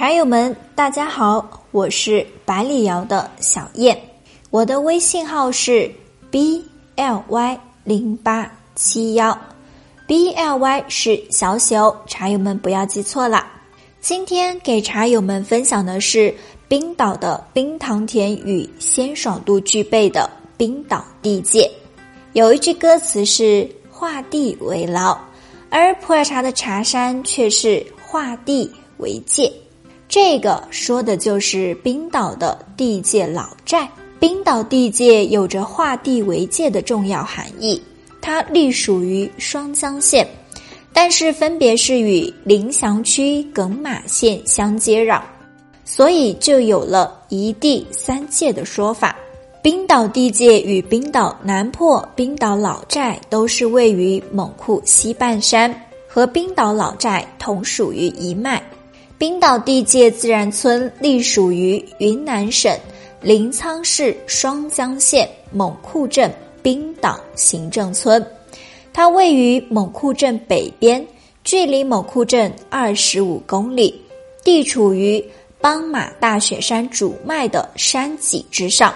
茶友们大家好，我是百里瑶的小燕，我的微信号是 BLY0871， BLY 是小朽，茶友们不要记错了。今天给茶友们分享的是冰岛的冰糖甜与鲜爽度具备的冰岛地界。有一句歌词是画地为牢，而普洱茶的茶山却是画地为界，这个说的就是冰岛的地界老寨。冰岛地界有着画地为界的重要含义，它隶属于双江县，但是分别是与临翔区耿马县相接壤，所以就有了一地三界的说法。冰岛地界与冰岛南破、冰岛老寨都是位于猛库西半山，和冰岛老寨同属于一脉。冰岛地界自然村隶属于云南省临沧市双江县猛库镇冰岛行政村，它位于猛库镇北边，距离猛库镇25公里，地处于邦马大雪山主脉的山脊之上，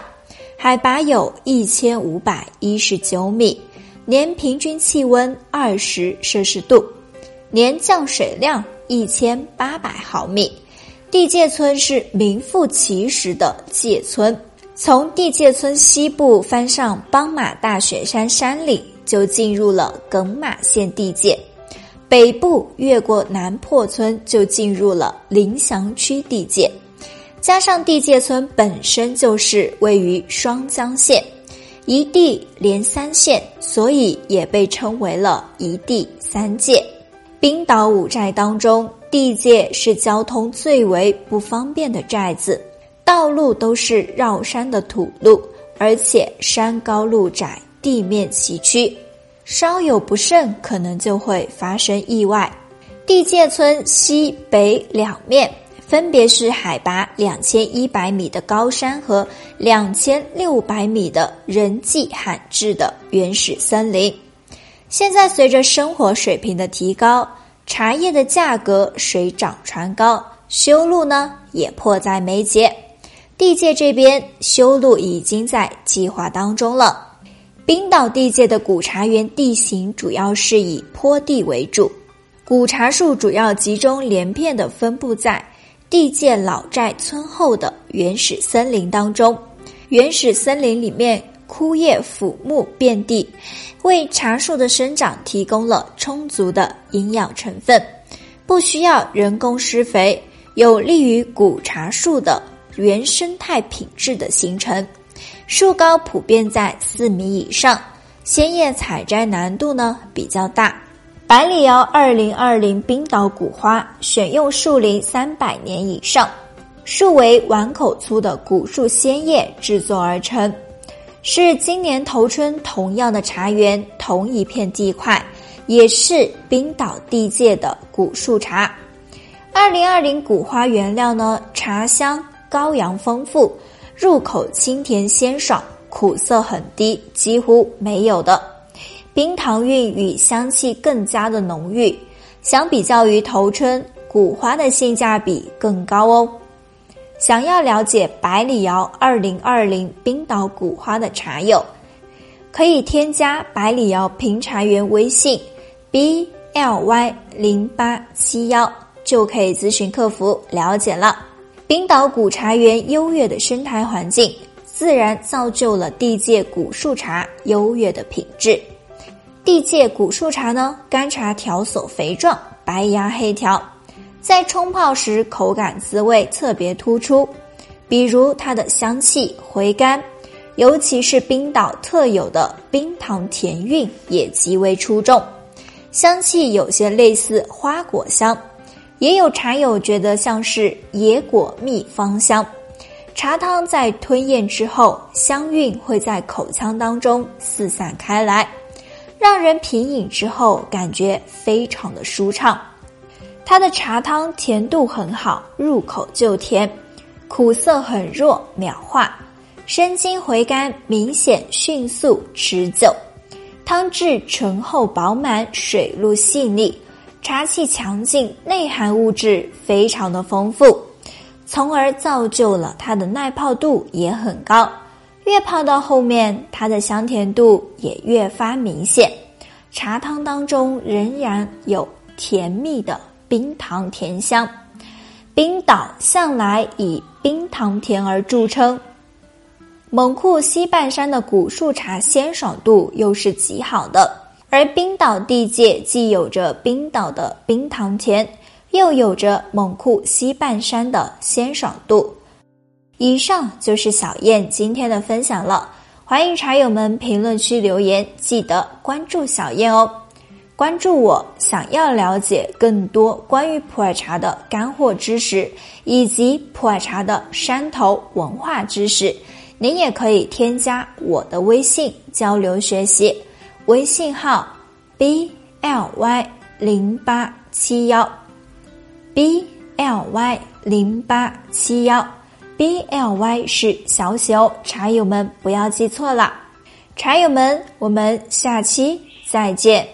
海拔有1519米，年平均气温20摄氏度，年降水量1800毫米，地界村是名副其实的界村。从地界村西部翻上邦马大雪山山岭，就进入了耿马县地界，北部越过南破村，就进入了临翔区地界。加上地界村本身就是位于双江县，一地连三县，所以也被称为了一地三界。冰岛五寨当中，地界是交通最为不方便的寨子，道路都是绕山的土路，而且山高路窄，地面崎岖，稍有不慎可能就会发生意外。地界村西北两面分别是海拔2100米的高山和2600米的人迹罕至的原始森林。现在随着生活水平的提高，茶叶的价格水涨船高，修路呢也迫在眉睫。地界这边修路已经在计划当中了。冰岛地界的古茶园地形主要是以坡地为主，古茶树主要集中连片地分布在地界老寨村后的原始森林当中。原始森林里面枯叶腐木遍地，为茶树的生长提供了充足的营养成分，不需要人工施肥，有利于古茶树的原生态品质的形成。树高普遍在4米以上，鲜叶采摘难度呢比较大。百里瑶2020冰岛古花选用树龄300年以上，树为碗口粗的古树鲜叶制作而成，是今年头春同样的茶园，同一片地块，也是冰岛地界的古树茶。2020古花原料呢，茶香高扬丰富，入口清甜鲜爽，苦涩很低，几乎没有的。冰糖韵与香气更加的浓郁，相比较于头春，古花的性价比更高哦。想要了解百里瑶2020冰岛古花的茶友，可以添加百里瑶评茶园微信 BLY0871 就可以咨询客服了解了。冰岛古茶园优越的生态环境，自然造就了地界古树茶优越的品质。地界古树茶呢，干茶条索肥壮，白芽黑条，在冲泡时口感滋味特别突出，比如它的香气回甘，尤其是冰岛特有的冰糖甜韵也极为出众，香气有些类似花果香，也有茶友觉得像是野果蜜芳香。茶汤在吞咽之后，香韵会在口腔当中四散开来，让人品饮之后感觉非常的舒畅。它的茶汤甜度很好，入口就甜，苦涩很弱，秒化，生津回甘明显，迅速持久，汤质醇厚饱满，水路细腻，茶气强劲，内含物质非常的丰富，从而造就了它的耐泡度也很高。越泡到后面，它的香甜度也越发明显。茶汤当中仍然有甜蜜的冰糖甜香。冰岛向来以冰糖甜而著称，蒙库西半山的古树茶鲜爽度又是极好的，而冰岛地界既有着冰岛的冰糖甜，又有着蒙库西半山的鲜爽度。以上就是小燕今天的分享了，欢迎茶友们评论区留言，记得关注小燕哦。关注我，想要了解更多关于普洱茶的干货知识，以及普洱茶的山头文化知识，您也可以添加我的微信交流学习，微信号 BLY0871 BLY0871 BLY 是小写哦，茶友们不要记错了。茶友们，我们下期再见。